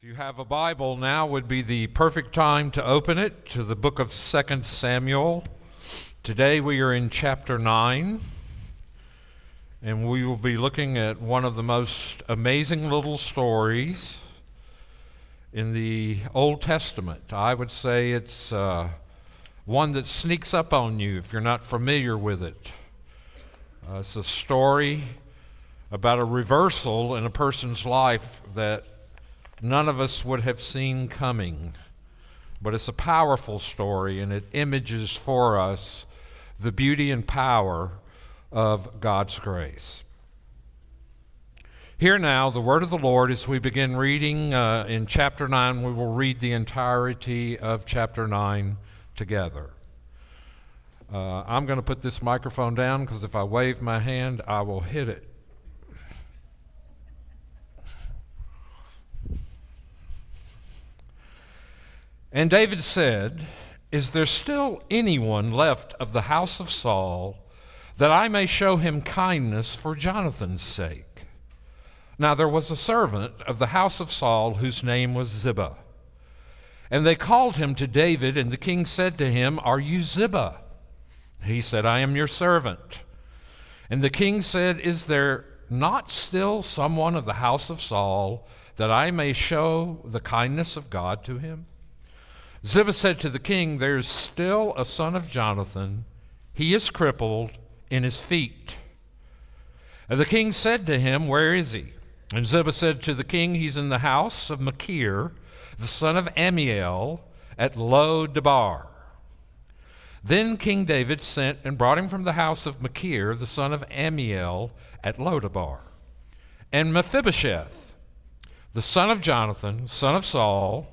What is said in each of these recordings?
If you have a Bible, now would be the perfect time to open it to the book of 2 Samuel. Today we are in chapter 9, and we will be looking at one of the most amazing little stories in the Old Testament. I would say it's one that sneaks up on you if you're not familiar with it. It's a story about a reversal in a person's life that none of us would have seen coming, but it's a powerful story, and it images for us the beauty and power of God's grace. Hear now the word of the Lord as we begin reading in chapter 9. We will read the entirety of chapter 9 together. I'm going to put this microphone down because if I wave my hand, I will hit it. And David said, "Is there still anyone left of the house of Saul that I may show him kindness for Jonathan's sake?" Now there was a servant of the house of Saul whose name was Ziba. And they called him to David, and the king said to him, "Are you Ziba?" He said, "I am your servant." And the king said, "Is there not still someone of the house of Saul that I may show the kindness of God to him?" Ziba said to the king, "There is still a son of Jonathan. He is crippled in his feet." And the king said to him, "Where is he?" And Ziba said to the king, "He's in the house of Machir, the son of Amiel, at Lo Debar." Then King David sent and brought him from the house of Machir, the son of Amiel, at Lo Debar. And Mephibosheth, the son of Jonathan, son of Saul,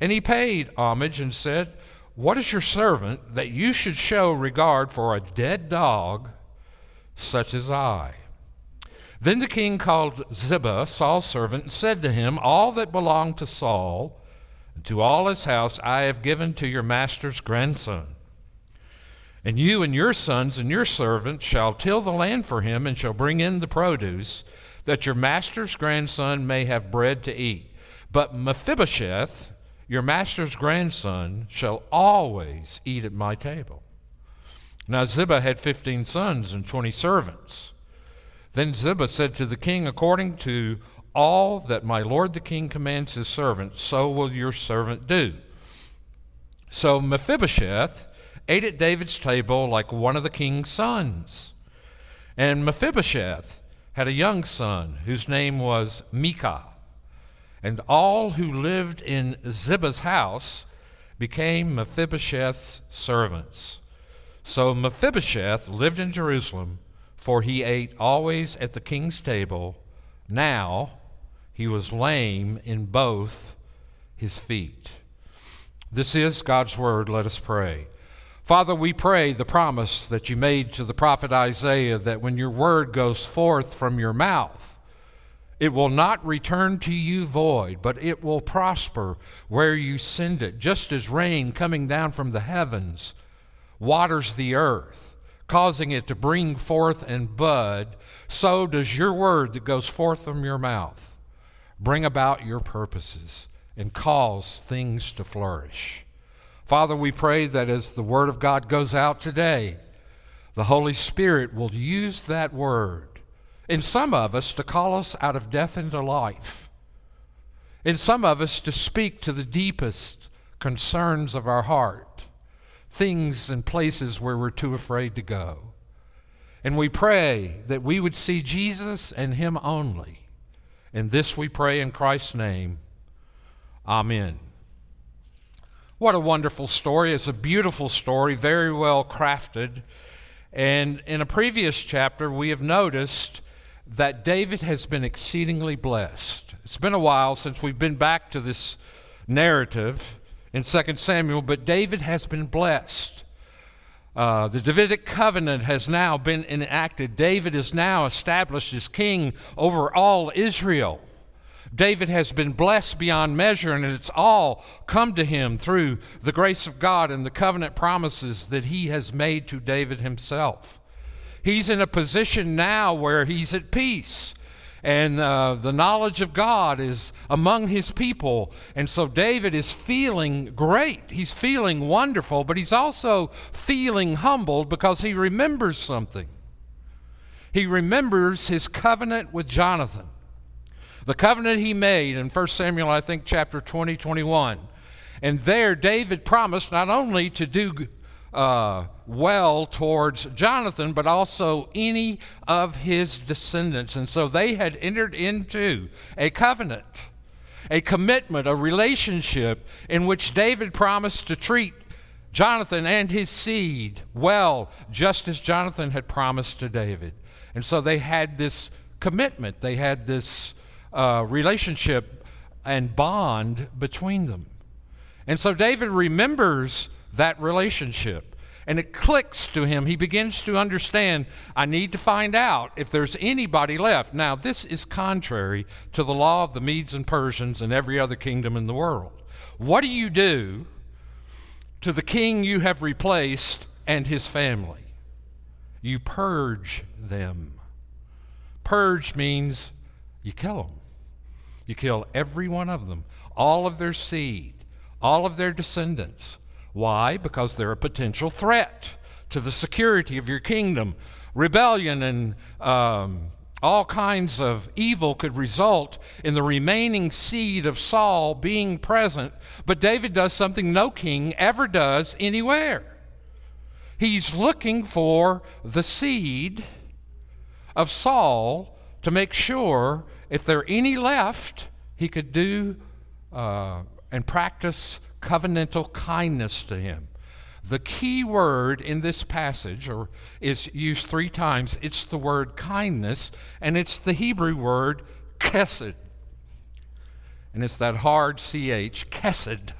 And he paid homage and said, "What is your servant that you should show regard for a dead dog such as I?" Then the king called Ziba, Saul's servant, and said to him, "All that belonged to Saul and to all his house I have given to your master's grandson. And you and your sons and your servants shall till the land for him and shall bring in the produce, that your master's grandson may have bread to eat. But Mephibosheth, your master's grandson, shall always eat at my table." Now Ziba had 15 sons and 20 servants. Then Ziba said to the king, "According to all that my lord the king commands his servant, so will your servant do." So Mephibosheth ate at David's table like one of the king's sons. And Mephibosheth had a young son whose name was Micah. And all who lived in Ziba's house became Mephibosheth's servants. So Mephibosheth lived in Jerusalem, for he ate always at the king's table. Now he was lame in both his feet. This is God's word. Let us pray. Father, we pray the promise that you made to the prophet Isaiah, that when your word goes forth from your mouth, it will not return to you void, but it will prosper where you send it, just as rain coming down from the heavens waters the earth, causing it to bring forth and bud. So does your word that goes forth from your mouth bring about your purposes and cause things to flourish. Father, we pray that as the word of God goes out today, the Holy Spirit will use that word in some of us to call us out of death into life, in some of us to speak to the deepest concerns of our heart, things and places where we're too afraid to go. And we pray that we would see Jesus and him only. And this we pray in Christ's name. Amen. What a wonderful story. It's a beautiful story, very well crafted. And in a previous chapter, we have noticed that David has been exceedingly blessed. It's been a while since we've been back to this narrative in 2 Samuel, but David has been blessed. The Davidic covenant has now been enacted. David is now established as king over all Israel. David has been blessed beyond measure, and it's all come to him through the grace of God and the covenant promises that he has made to David himself. He's in a position now where he's at peace, and the knowledge of God is among his people. And so David is feeling great. He's feeling wonderful, but he's also feeling humbled because he remembers something. He remembers his covenant with Jonathan. The covenant he made in 1 Samuel, I think, chapter 20, 21. And there David promised not only to do well towards Jonathan, but also any of his descendants. And so they had entered into a covenant, a commitment, a relationship in which David promised to treat Jonathan and his seed well, just as Jonathan had promised to David. And so they had this commitment. They had this relationship and bond between them. And so David remembers that relationship, and it clicks to him. He begins to understand, I need to find out if there's anybody left. Now, this is contrary to the law of the Medes and Persians and every other kingdom in the world. What do you do to the king you have replaced and his family? You purge them. Purge means you kill them. You kill every one of them, all of their seed, all of their descendants. Why? Because they're a potential threat to the security of your kingdom. Rebellion and all kinds of evil could result in the remaining seed of Saul being present, but David does something no king ever does anywhere. He's looking for the seed of Saul to make sure if there are any left, he could do and practice covenantal kindness to him. The key word in this passage is used three times. It's the word kindness, and it's the Hebrew word kesed. And it's that hard CH, kesed.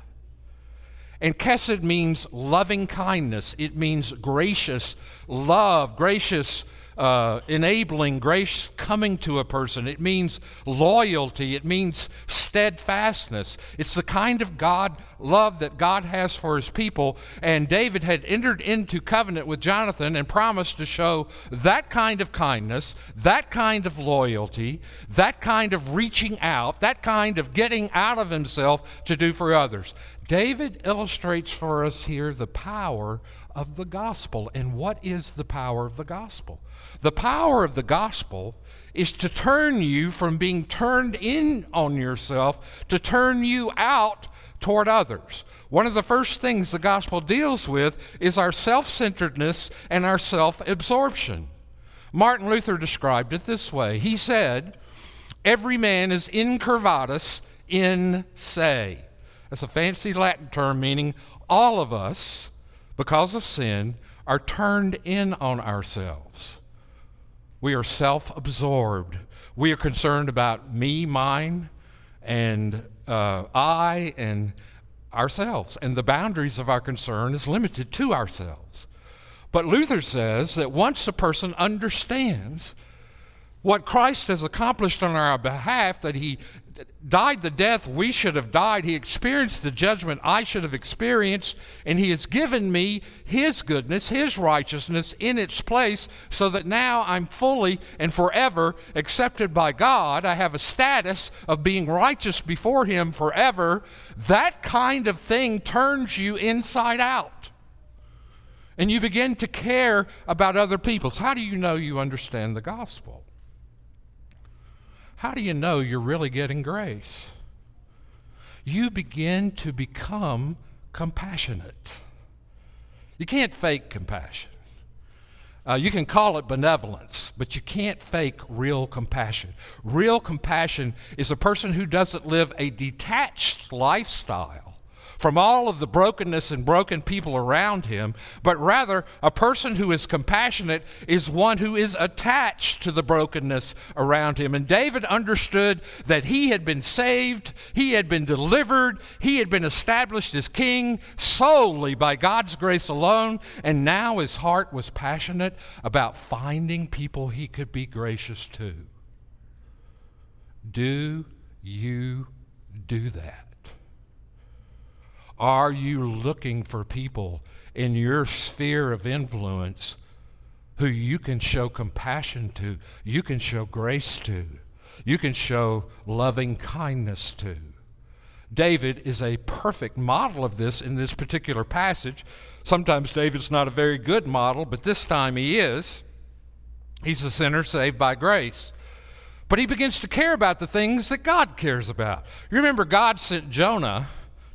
And kesed means loving kindness. It means gracious love, gracious enabling, grace coming to a person. It means loyalty. It means steadfastness. It's the kind of God love that God has for his people. And David had entered into covenant with Jonathan and promised to show that kind of kindness, that kind of loyalty, that kind of reaching out, that kind of getting out of himself to do for others. David illustrates for us here the power of the gospel. And what is the power of the gospel? The power of the gospel is to turn you from being turned in on yourself to turn you out toward others. One of the first things the gospel deals with is our self-centeredness and our self-absorption. Martin Luther described it this way. He said, every man is incurvatus in se. That's a fancy Latin term meaning all of us, because of sin, are turned in on ourselves. We are self-absorbed. We are concerned about me, mine, and I, and ourselves. And the boundaries of our concern is limited to ourselves. But Luther says that once a person understands what Christ has accomplished on our behalf, that he died the death we should have died, he experienced the judgment I should have experienced, and he has given me his goodness, his righteousness in its place, so that now I'm fully and forever accepted by God. I have a status of being righteous before him forever. That kind of thing turns you inside out, and you begin to care about other people. So how do you know you understand the gospel? How do you know you're really getting grace? You begin to become compassionate. You can't fake compassion. You can call it benevolence, but you can't fake real compassion. Real compassion is a person who doesn't live a detached lifestyle, from all of the brokenness and broken people around him, but rather a person who is compassionate is one who is attached to the brokenness around him. And David understood that he had been saved, he had been delivered, he had been established as king solely by God's grace alone, and now his heart was passionate about finding people he could be gracious to. Do you do that? Are you looking for people in your sphere of influence who you can show compassion to, you can show grace to, you can show loving kindness to? David is a perfect model of this in this particular passage. Sometimes David's not a very good model, but this time he is. He's a sinner saved by grace. But he begins to care about the things that God cares about. You remember God sent Jonah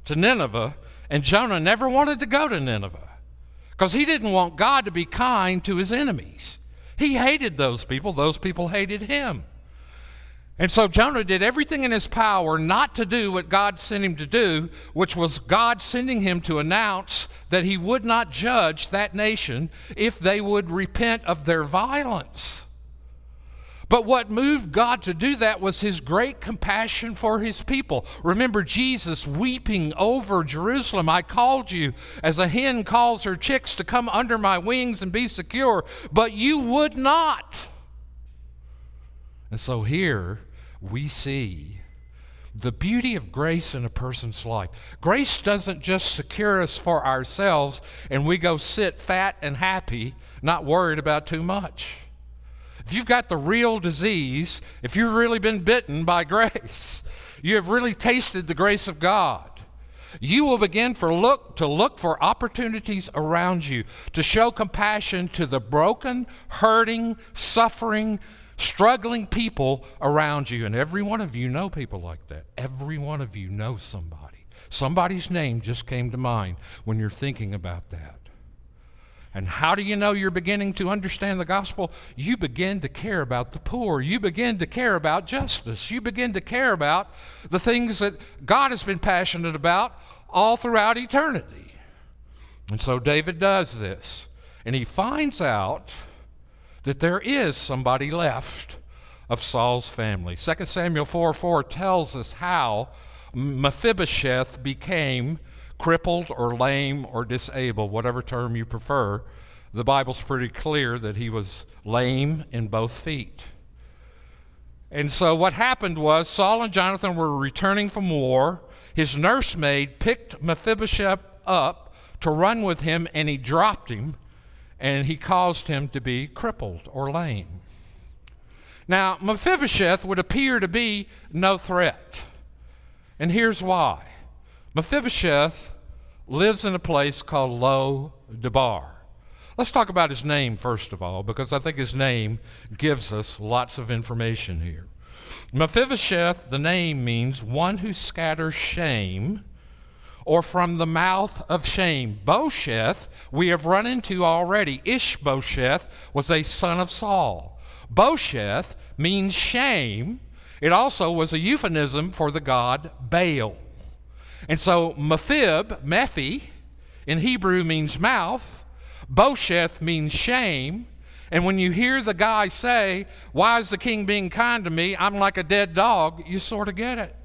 to Nineveh, and Jonah never wanted to go to Nineveh because he didn't want God to be kind to his enemies. He hated those people. Those people hated him. And so Jonah did everything in his power not to do what God sent him to do, which was God sending him to announce that he would not judge that nation if they would repent of their violence. But what moved God to do that was his great compassion for his people. Remember Jesus weeping over Jerusalem. I called you as a hen calls her chicks to come under my wings and be secure, but you would not. And so here we see the beauty of grace in a person's life. Grace doesn't just secure us for ourselves and we go sit fat and happy, not worried about too much. If you've got the real disease, if you've really been bitten by grace, you have really tasted the grace of God, you will begin to look for opportunities around you to show compassion to the broken, hurting, suffering, struggling people around you. And every one of you know people like that. Every one of you know somebody. Somebody's name just came to mind when you're thinking about that. And how do you know you're beginning to understand the gospel? You begin to care about the poor. You begin to care about justice. You begin to care about the things that God has been passionate about all throughout eternity. And so David does this. And he finds out that there is somebody left of Saul's family. 2 Samuel 4:4 tells us how Mephibosheth became crippled or lame or disabled, whatever term you prefer. The Bible's pretty clear that he was lame in both feet. And so what happened was Saul and Jonathan were returning from war. His nursemaid picked Mephibosheth up to run with him, and he dropped him, and he caused him to be crippled or lame. Now, Mephibosheth would appear to be no threat, and here's why. Mephibosheth lives in a place called Lo Debar. Let's talk about his name first of all, because I think his name gives us lots of information here. Mephibosheth, the name means one who scatters shame, or from the mouth of shame. Bosheth, we have run into already. Ishbosheth was a son of Saul. Bosheth means shame. It also was a euphemism for the god Baal. And so Mephi, in Hebrew means mouth. Bosheth means shame. And when you hear the guy say, why is the king being kind to me? I'm like a dead dog. You sort of get it.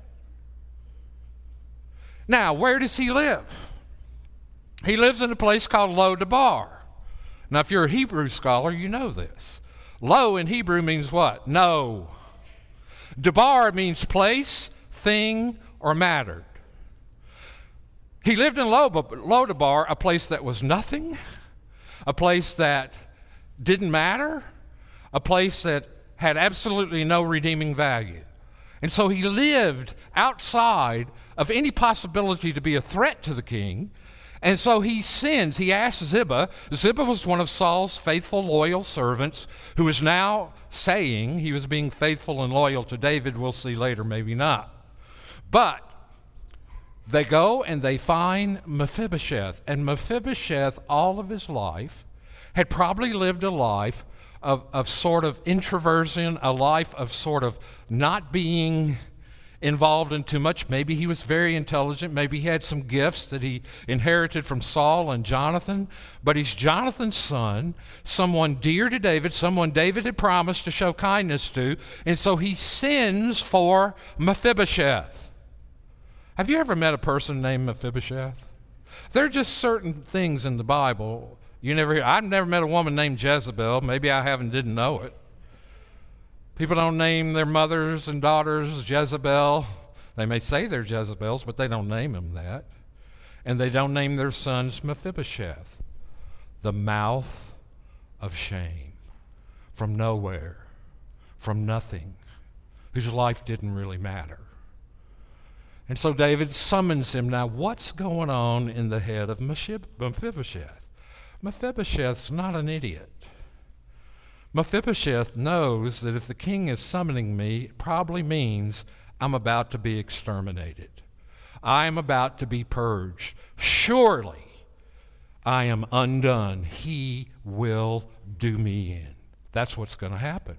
Now, where does he live? He lives in a place called Lo Debar. Now, if you're a Hebrew scholar, you know this. Lo in Hebrew means what? No. Debar means place, thing, or matter. He lived in Lo Debar, a place that was nothing, a place that didn't matter, a place that had absolutely no redeeming value. And so he lived outside of any possibility to be a threat to the king. And so he sins. He asks Ziba. Ziba was one of Saul's faithful, loyal servants who is now saying he was being faithful and loyal to David. We'll see later, maybe not. But they go and they find Mephibosheth. And Mephibosheth, all of his life, had probably lived a life of sort of introversion, a life of sort of not being involved in too much. Maybe he was very intelligent. Maybe he had some gifts that he inherited from Saul and Jonathan. But he's Jonathan's son, someone dear to David, someone David had promised to show kindness to. And so he sends for Mephibosheth. Have you ever met a person named Mephibosheth? There are just certain things in the Bible you never hear. I've never met a woman named Jezebel. Maybe I haven't, didn't know it. People don't name their mothers and daughters Jezebel. They may say they're Jezebels, but they don't name them that. And they don't name their sons Mephibosheth, the mouth of shame, from nowhere, from nothing, whose life didn't really matter. And so David summons him. Now, what's going on in the head of Mephibosheth? Mephibosheth's not an idiot. Mephibosheth knows that if the king is summoning me, it probably means I'm about to be exterminated. I am about to be purged. Surely I am undone. He will do me in. That's what's going to happen.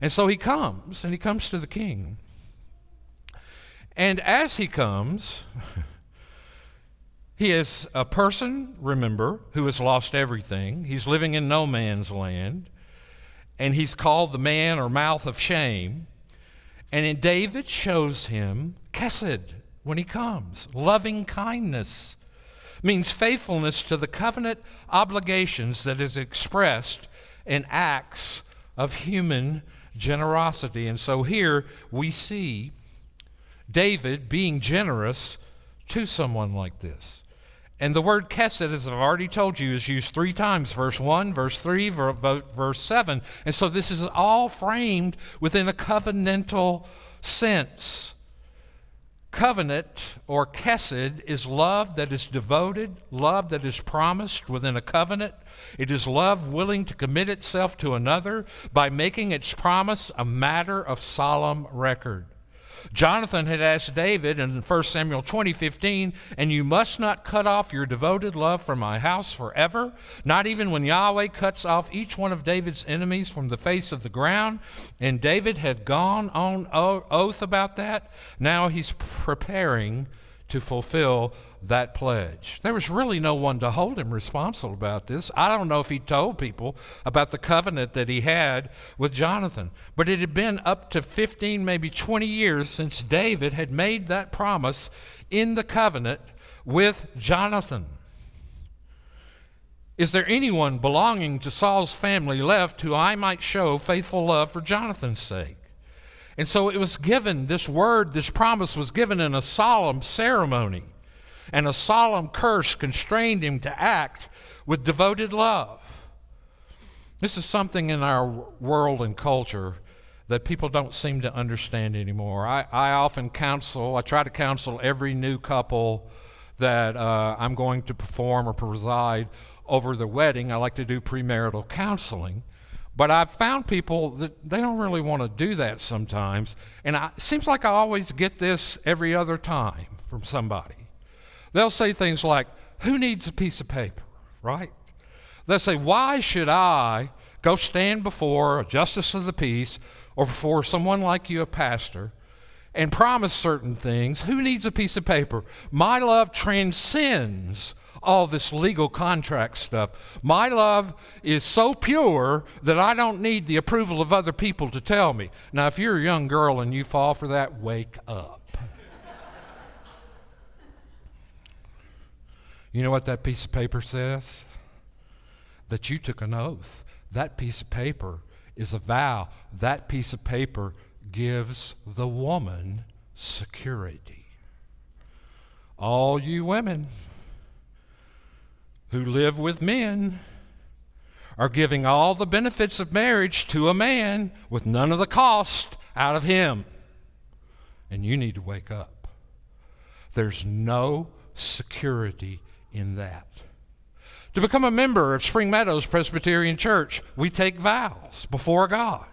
And so he comes to the king. And as he comes, he is a person, remember, who has lost everything. He's living in no man's land. And he's called the man or mouth of shame. And David shows him chesed when he comes. Loving kindness means faithfulness to the covenant obligations that is expressed in acts of human generosity. And so here we see David being generous to someone like this. And the word chesed, as I've already told you, is used three times, verse 1, verse 3, verse 7. And so this is all framed within a covenantal sense. Covenant, or chesed, is love that is devoted, love that is promised within a covenant. It is love willing to commit itself to another by making its promise a matter of solemn record. Jonathan had asked David in 1 Samuel 20:15, "And you must not cut off your devoted love from my house forever, not even when Yahweh cuts off each one of David's enemies from the face of the ground." And David had gone on oath about that. Now he's preparing to fulfill that pledge. There was really no one to hold him responsible about this. I don't know if he told people about the covenant that he had with Jonathan, but it had been up to 15, maybe 20 years since David had made that promise in the covenant with Jonathan. Is there anyone belonging to Saul's family left who I might show faithful love for Jonathan's sake? And so it was given, this word, this promise was given in a solemn ceremony, and a solemn curse constrained him to act with devoted love. This is something in our world and culture that people don't seem to understand anymore. I often counsel, I try to counsel every new couple that I'm going to perform or preside over their wedding. I like to do premarital counseling. But I've found people that they don't really want to do that sometimes. And it seems like I always get this every other time from somebody. They'll say things like, who needs a piece of paper, right? They'll say, why should I go stand before a justice of the peace or before someone like you, a pastor, and promise certain things? Who needs a piece of paper? My love transcends all this legal contract stuff. My love is so pure that I don't need the approval of other people to tell me. Now, if you're a young girl and you fall for that, wake up. You know what that piece of paper says? That you took an oath. That piece of paper is a vow. That piece of paper gives the woman security. All you women who live with men are giving all the benefits of marriage to a man with none of the cost out of him. And you need to wake up. There's no security in that. To become a member of Spring Meadows Presbyterian Church, we take vows before God.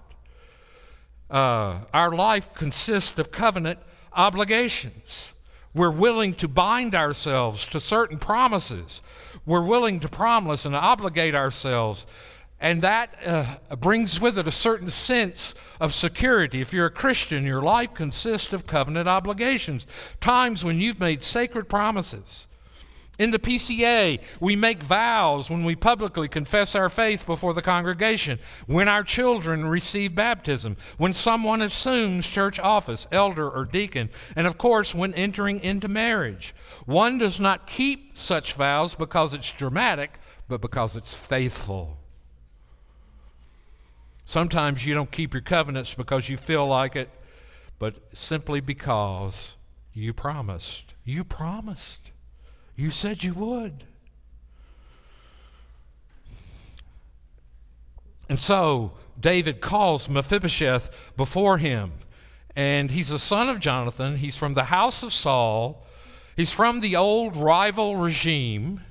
Our life consists of covenant obligations. We're willing to bind ourselves to certain promises. We're willing to promise and obligate ourselves And that brings with it a certain sense of security. If you're a Christian, your life consists of covenant obligations, times when you've made sacred promises. In the PCA, we make vows when we publicly confess our faith before the congregation, when our children receive baptism, when someone assumes church office, elder or deacon, and of course, when entering into marriage. One does not keep such vows because it's dramatic, but because it's faithful. Sometimes you don't keep your covenants because you feel like it, but simply because you promised. You promised. You said you would. And so David calls Mephibosheth before him. And he's a son of Jonathan. He's from the house of Saul. He's from the old rival regime.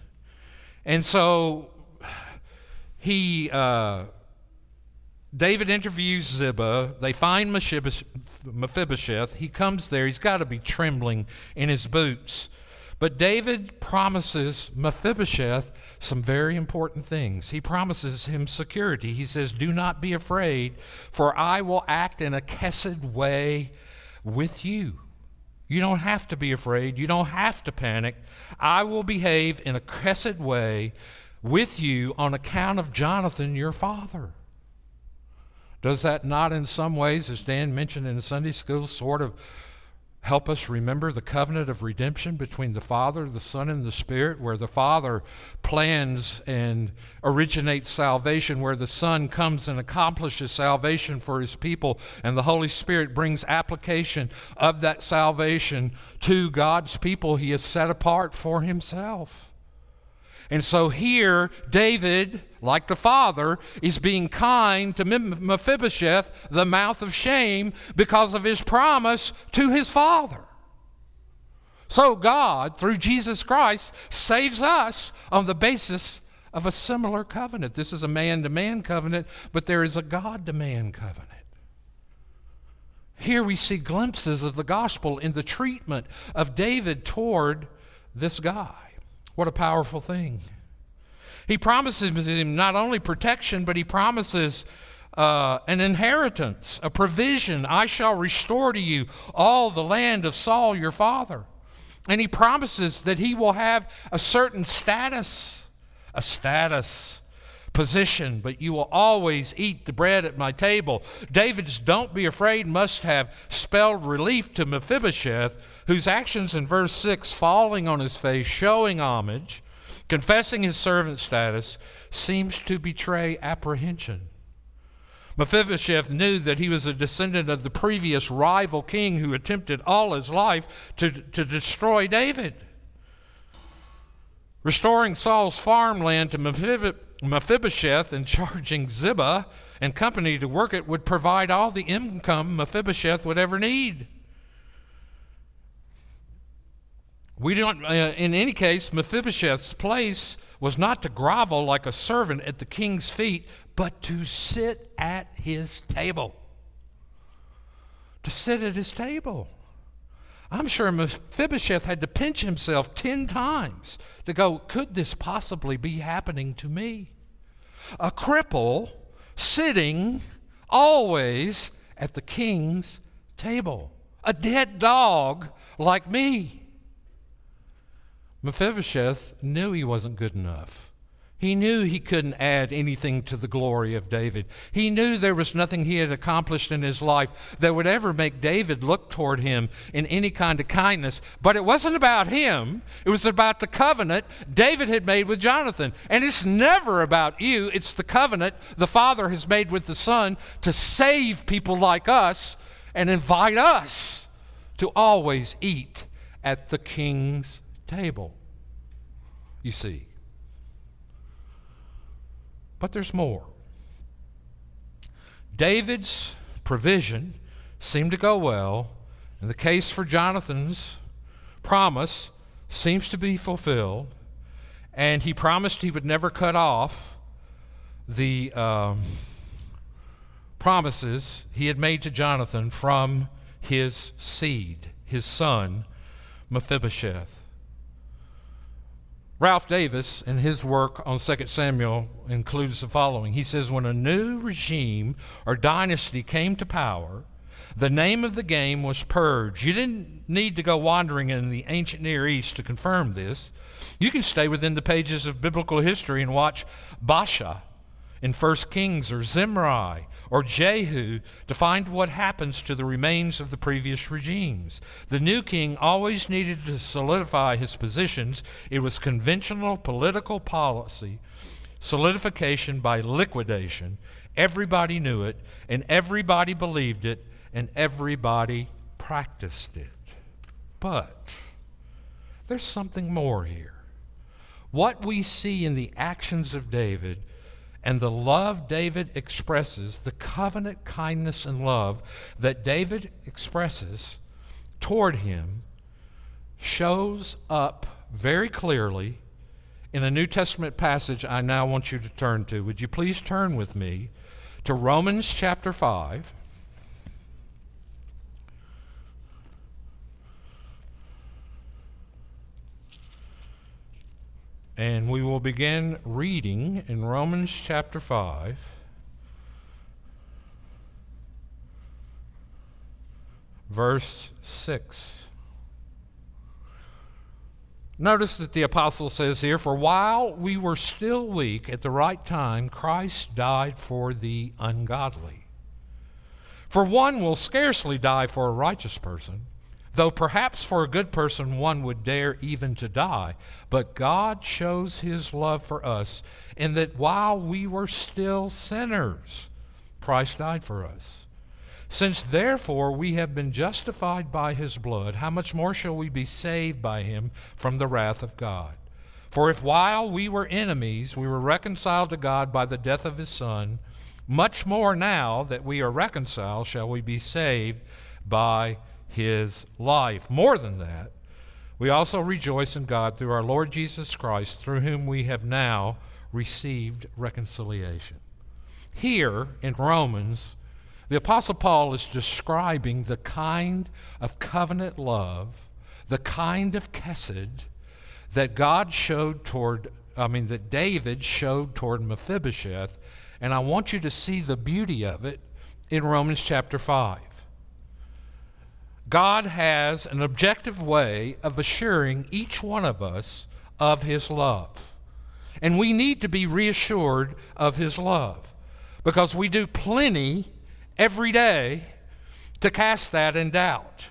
And so he... David interviews Ziba. They find Mephibosheth. He comes there. He's got to be trembling in his boots. But David promises Mephibosheth some very important things. He promises him security. He says, "Do not be afraid, for I will act in a kesed way with you. You don't have to be afraid. You don't have to panic. I will behave in a kesed way with you on account of Jonathan, your father." Does that not in some ways, as Dan mentioned in Sunday school, sort of help us remember the covenant of redemption between the Father, the Son, and the Spirit, where the Father plans and originates salvation, where the Son comes and accomplishes salvation for his people, and the Holy Spirit brings application of that salvation to God's people he has set apart for himself. And so here, David, like the father, is being kind to Mephibosheth, the mouth of shame, because of his promise to his father. So God, through Jesus Christ, saves us on the basis of a similar covenant. This is a man-to-man covenant, but there is a God-to-man covenant. Here we see glimpses of the gospel in the treatment of David toward this guy. What a powerful thing. He promises him not only protection, but he promises an inheritance, a provision. "I shall restore to you all the land of Saul, your father." And he promises that he will have a certain status, position, but you will always eat the bread at my table. David's "don't be afraid" must have spelled relief to Mephibosheth, whose actions in verse 6, falling on his face, showing homage, confessing his servant status, seems to betray apprehension. Mephibosheth knew that he was a descendant of the previous rival king who attempted all his life to destroy David. Restoring Saul's farmland to Mephibosheth and charging Ziba and company to work it would provide all the income Mephibosheth would ever need. We don't. In any case, Mephibosheth's place was not to grovel like a servant at the king's feet, but to sit at his table. To sit at his table. I'm sure Mephibosheth had to pinch himself 10 times to go, "Could this possibly be happening to me?" A cripple sitting always at the king's table. A dead dog like me. Mephibosheth knew he wasn't good enough. He knew he couldn't add anything to the glory of David. He knew there was nothing he had accomplished in his life that would ever make David look toward him in any kind of kindness. But it wasn't about him. It was about the covenant David had made with Jonathan. And it's never about you. It's the covenant the Father has made with the Son to save people like us and invite us to always eat at the king's table, you see. But there's more. David's provision seemed to go well, and the case for Jonathan's promise seems to be fulfilled, and he promised he would never cut off the promises he had made to Jonathan from his seed, his son, Mephibosheth. Ralph Davis, in his work on 2 Samuel, includes the following. He says, when a new regime or dynasty came to power, the name of the game was purge. You didn't need to go wandering in the ancient Near East to confirm this. You can stay within the pages of biblical history and watch Basha in 1 Kings or Zimri or Jehu to find what happens to the remains of the previous regimes. The new king always needed to solidify his positions. It was conventional political policy, solidification by liquidation. Everybody knew it, and everybody believed it, and everybody practiced it. But there's something more here. What we see in the actions of David and the love David expresses, the covenant kindness and love that David expresses toward him, shows up very clearly in a New Testament passage I now want you to turn to. Would you please turn with me to Romans chapter 5. And we will begin reading in Romans chapter 5. Verse 6. Notice that the apostle says here, for while we were still weak, at the right time, Christ died for the ungodly. For one will scarcely die for a righteous person, though perhaps for a good person one would dare even to die. But God shows his love for us in that while we were still sinners, Christ died for us. Since therefore we have been justified by his blood, how much more shall we be saved by him from the wrath of God? For if while we were enemies we were reconciled to God by the death of his Son, much more now that we are reconciled shall we be saved by his life. More than that, we also rejoice in God through our Lord Jesus Christ, through whom we have now received reconciliation. Here in Romans, the Apostle Paul is describing the kind of covenant love, the kind of chesed that that David showed toward Mephibosheth, and I want you to see the beauty of it in Romans chapter 5. God has an objective way of assuring each one of us of his love. And we need to be reassured of his love because we do plenty every day to cast that in doubt.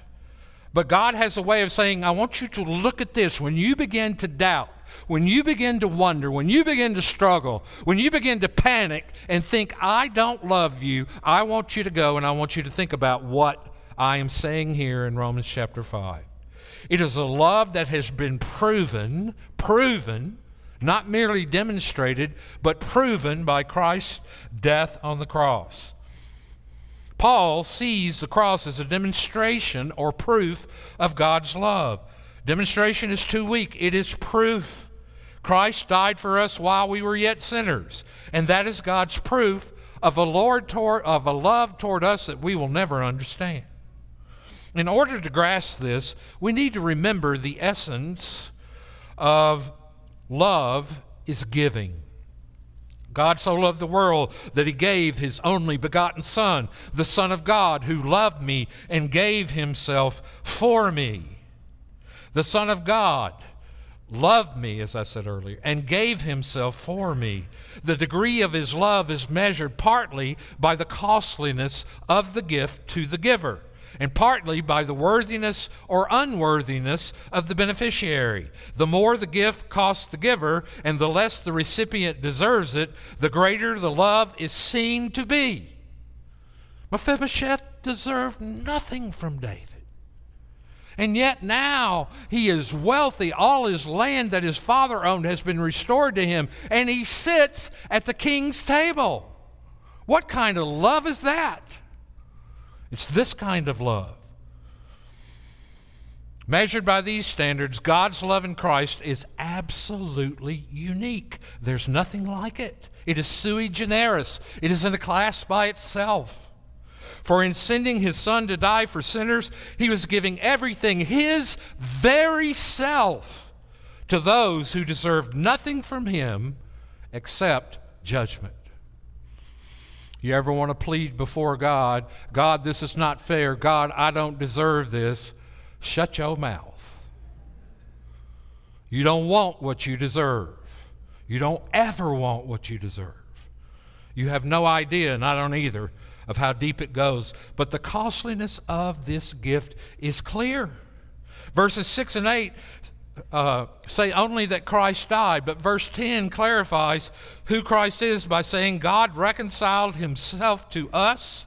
But God has a way of saying, I want you to look at this. When you begin to doubt, when you begin to wonder, when you begin to struggle, when you begin to panic and think, I don't love you, I want you to go and I want you to think about what I am saying here in Romans chapter 5. It is a love that has been proven, not merely demonstrated, but proven by Christ's death on the cross. Paul sees the cross as a demonstration or proof of God's love. Demonstration is too weak. It is proof. Christ died for us while we were yet sinners, and that is God's proof of a love toward us that we will never understand. In order to grasp this, we need to remember the essence of love is giving. God so loved the world that he gave his only begotten Son, the Son of God, who loved me and gave himself for me. The Son of God loved me, as I said earlier, and gave himself for me. The degree of his love is measured partly by the costliness of the gift to the giver, and partly by the worthiness or unworthiness of the beneficiary. The more the gift costs the giver, and the less the recipient deserves it, the greater the love is seen to be. Mephibosheth deserved nothing from David. And yet now he is wealthy. All his land that his father owned has been restored to him, and he sits at the king's table. What kind of love is that? It's this kind of love. Measured by these standards, God's love in Christ is absolutely unique. There's nothing like it. It is sui generis. It is in a class by itself. For in sending his Son to die for sinners, he was giving everything, his very self, to those who deserve nothing from him except judgment. You ever want to plead before God, God, this is not fair. God, I don't deserve this. Shut your mouth. You don't want what you deserve. You don't ever want what you deserve. You have no idea, and I don't either, of how deep it goes. But the costliness of this gift is clear. Verses 6 and 8 say only that Christ died, but verse 10 clarifies who Christ is by saying, God reconciled himself to us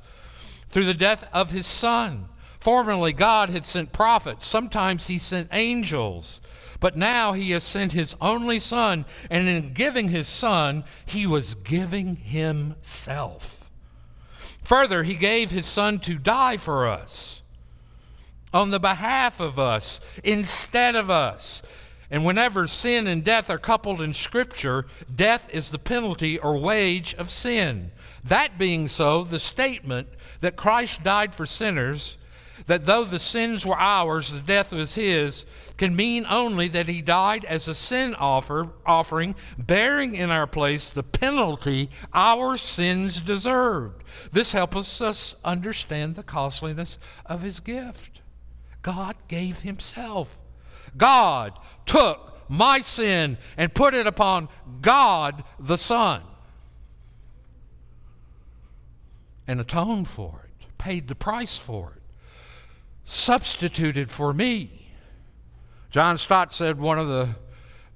through the death of his Son. Formerly, God had sent prophets. Sometimes he sent angels. But now he has sent his only Son, and in giving his Son, he was giving himself. Further, he gave his Son to die for us, on the behalf of us, instead of us. And whenever sin and death are coupled in Scripture, death is the penalty or wage of sin. That being so, the statement that Christ died for sinners, that though the sins were ours, the death was his, can mean only that he died as a sin offering, bearing in our place the penalty our sins deserved. This helps us understand the costliness of his gift. God gave himself. God took my sin and put it upon God the Son and atoned for it, paid the price for it, substituted for me. John Stott said one of the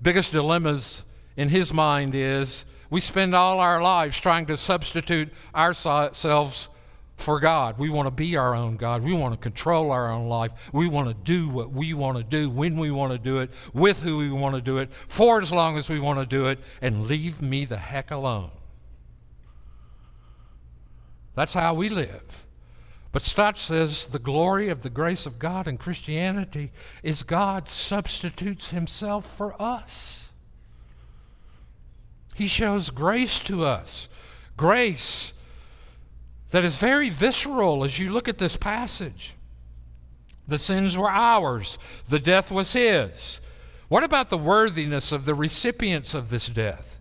biggest dilemmas in his mind is we spend all our lives trying to substitute ourselves for God. We want to be our own God. We want to control our own life. We want to do what we want to do, when we want to do it, with who we want to do it, for as long as we want to do it, and leave me the heck alone. That's how we live. But Stott says the glory of the grace of God in Christianity is God substitutes himself for us. He shows grace to us. Grace that is very visceral as you look at this passage. The sins were ours. The death was his. What about the worthiness of the recipients of this death?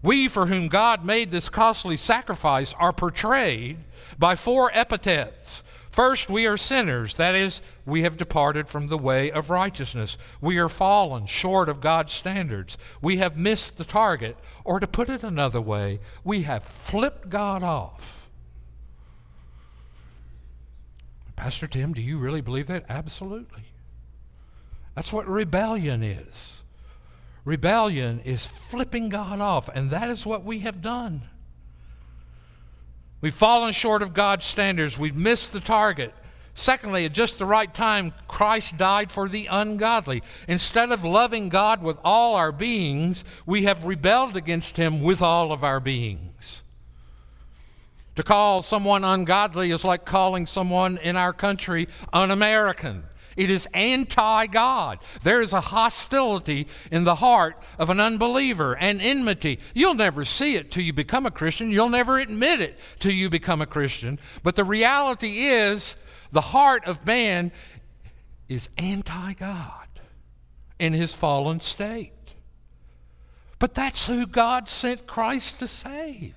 We for whom God made this costly sacrifice are portrayed by four epithets. First, we are sinners. That is, we have departed from the way of righteousness. We are fallen short of God's standards. We have missed the target. Or to put it another way, we have flipped God off. Pastor Tim, do you really believe that? Absolutely. That's what rebellion is. Rebellion is flipping God off, and that is what we have done. We've fallen short of God's standards. We've missed the target. Secondly, at just the right time, Christ died for the ungodly. Instead of loving God with all our beings, we have rebelled against him with all of our beings. To call someone ungodly is like calling someone in our country un-American. It is anti-God. There is a hostility in the heart of an unbeliever, an enmity. You'll never see it till you become a Christian. You'll never admit it till you become a Christian. But the reality is the heart of man is anti-God in his fallen state. But that's who God sent Christ to save.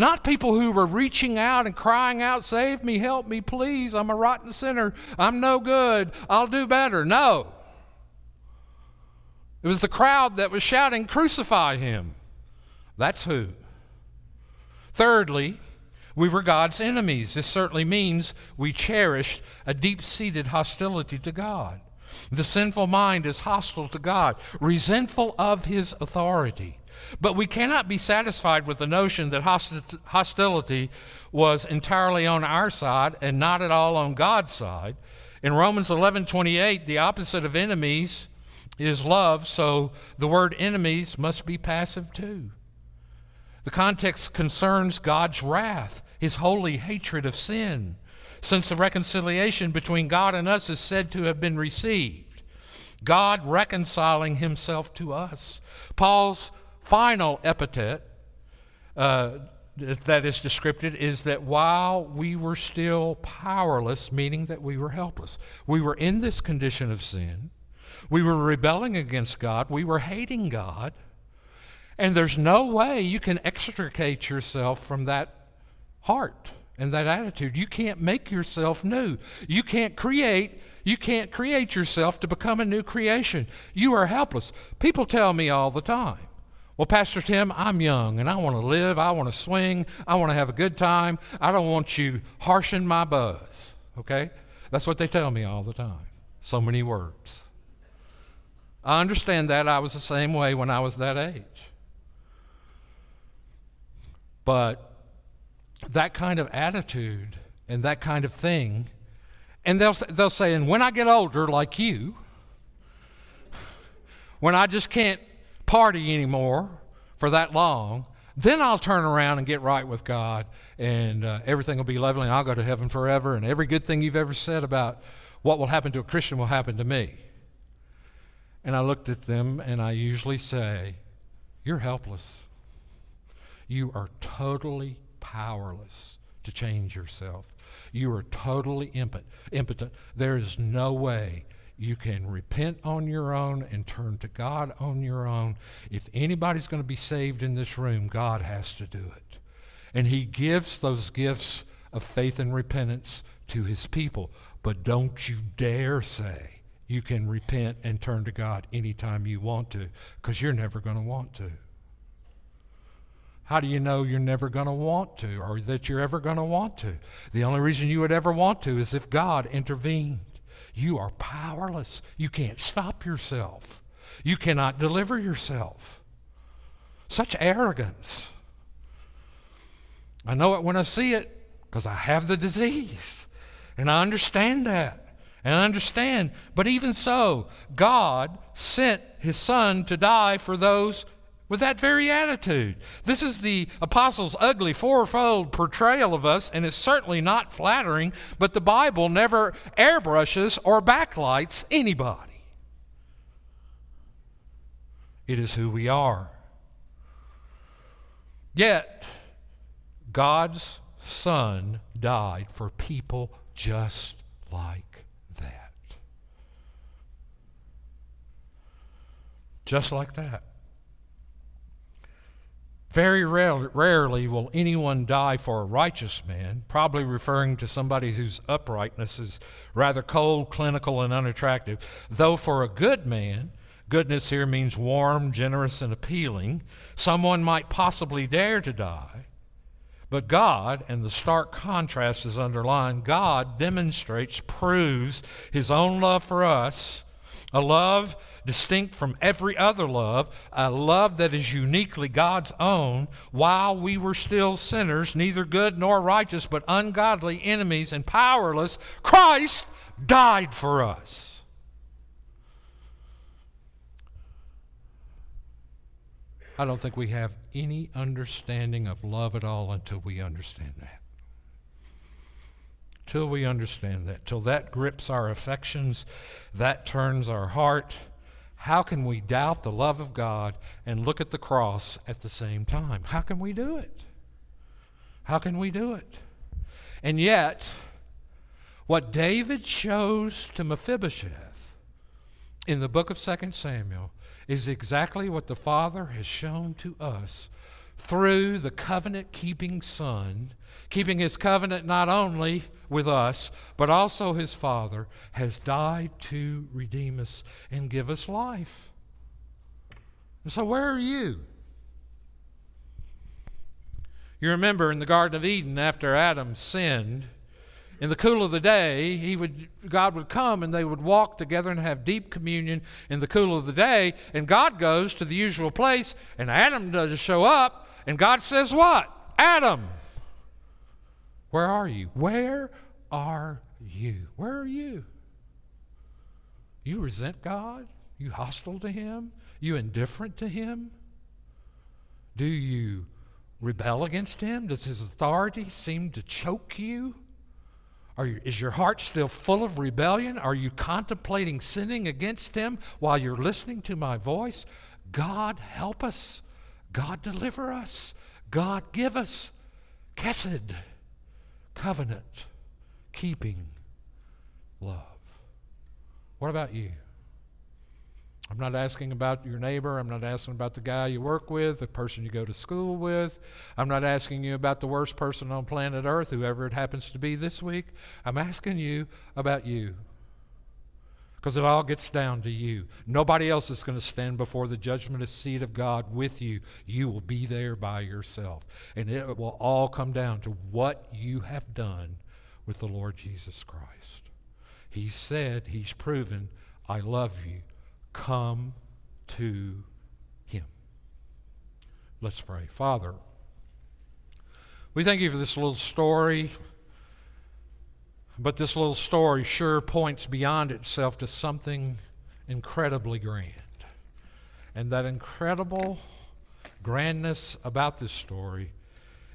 Not people who were reaching out and crying out, save me, help me, please, I'm a rotten sinner, I'm no good, I'll do better. No. It was the crowd that was shouting, crucify him. That's who. Thirdly, we were God's enemies. This certainly means we cherished a deep-seated hostility to God. The sinful mind is hostile to God, resentful of his authority. But we cannot be satisfied with the notion that hostility was entirely on our side and not at all on God's side. In Romans 11:28, the opposite of enemies is love, so the word enemies must be passive too. The context concerns God's wrath, his holy hatred of sin, since the reconciliation between God and us is said to have been received. God reconciling himself to us. Paul's final epithet that is descriptive is that while we were still powerless, meaning that we were helpless, we were in this condition of sin, We were rebelling against God. We were hating God. And there's no way you can extricate yourself from that heart and that attitude. You can't make yourself new. You can't create yourself to become a new creation. You are helpless. People tell me all the time, well, Pastor Tim, I'm young, and I want to live, I want to swing, I want to have a good time. I don't want you harshing my buzz, okay? That's what they tell me all the time. So many words. I understand that. I was the same way when I was that age. But that kind of attitude and that kind of thing, and they'll say, and when I get older like you, when I just can't party anymore for that long, then I'll turn around and get right with God, and everything will be lovely, and I'll go to heaven forever, and every good thing you've ever said about what will happen to a Christian will happen to me. And I looked at them, and I usually say, you're helpless. You are totally powerless to change yourself. You are totally impotent. There is no way you can repent on your own and turn to God on your own. If anybody's going to be saved in this room, God has to do it. And he gives those gifts of faith and repentance to his people. But don't you dare say you can repent and turn to God anytime you want to, because you're never going to want to. How do you know you're never going to want to, or that you're ever going to want to? The only reason you would ever want to is if God intervened. You are powerless. You can't stop yourself. You cannot deliver yourself. Such arrogance. I know it when I see it, because I have the disease. And I understand that. And I understand. But even so, God sent his son to die for those with that very attitude. This is the apostles' ugly fourfold portrayal of us, and it's certainly not flattering, but the Bible never airbrushes or backlights anybody. It is who we are. Yet, God's Son died for people just like that. Just like that. Very rarely will anyone die for a righteous man, probably referring to somebody whose uprightness is rather cold, clinical, and unattractive. Though for a good man, goodness here means warm, generous, and appealing, someone might possibly dare to die. But God, and the stark contrast is underlined, God demonstrates, proves his own love for us, a love distinct from every other love, a love that is uniquely God's own. While we were still sinners, neither good nor righteous, but ungodly, enemies, and powerless, Christ died for us. I don't think we have any understanding of love at all until we understand that. Till we understand that, till that grips our affections, that turns our heart, how can we doubt the love of God and look at the cross at the same time? How can we do it? How can we do it? And yet, what David shows to Mephibosheth in the book of 2 Samuel is exactly what the Father has shown to us through the covenant-keeping Son, keeping his covenant not only with us, but also his Father has died to redeem us and give us life. And so where are you? You remember in the Garden of Eden, after Adam sinned, in the cool of the day, God would come and they would walk together and have deep communion in the cool of the day, and God goes to the usual place, and Adam doesn't show up, and God says what? Adam! Where are you? Where are you? Where are you? You resent God? You hostile to him? You indifferent to him? Do you rebel against him? Does his authority seem to choke you? Is your heart still full of rebellion? Are you contemplating sinning against him while you're listening to my voice? God help us. God deliver us. God give us kesed. Covenant, keeping love. What about you? I'm not asking about your neighbor. I'm not asking about the guy you work with, the person you go to school with. I'm not asking you about the worst person on planet Earth, whoever it happens to be this week. I'm asking you about you. Because it all gets down to you. Nobody else is going to stand before the judgment seat of God with you. You will be there by yourself. And it will all come down to what you have done with the Lord Jesus Christ. He said, he's proven, I love you. Come to him. Let's pray. Father, we thank you for this little story, but this little story sure points beyond itself to something incredibly grand. And that incredible grandness about this story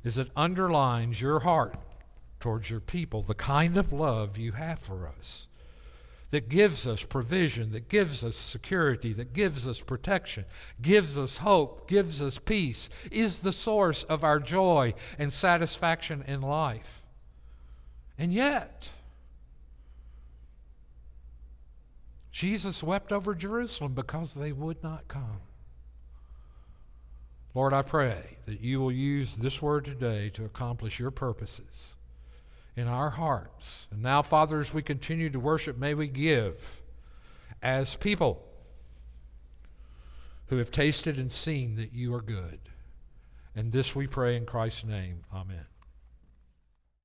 is it underlines your heart towards your people, the kind of love you have for us. That gives us provision, that gives us security, that gives us protection, gives us hope, gives us peace, is the source of our joy and satisfaction in life. And yet, Jesus wept over Jerusalem because they would not come. Lord, I pray that you will use this word today to accomplish your purposes in our hearts. And now, Father, as we continue to worship, may we give as people who have tasted and seen that you are good. And this we pray in Christ's name. Amen.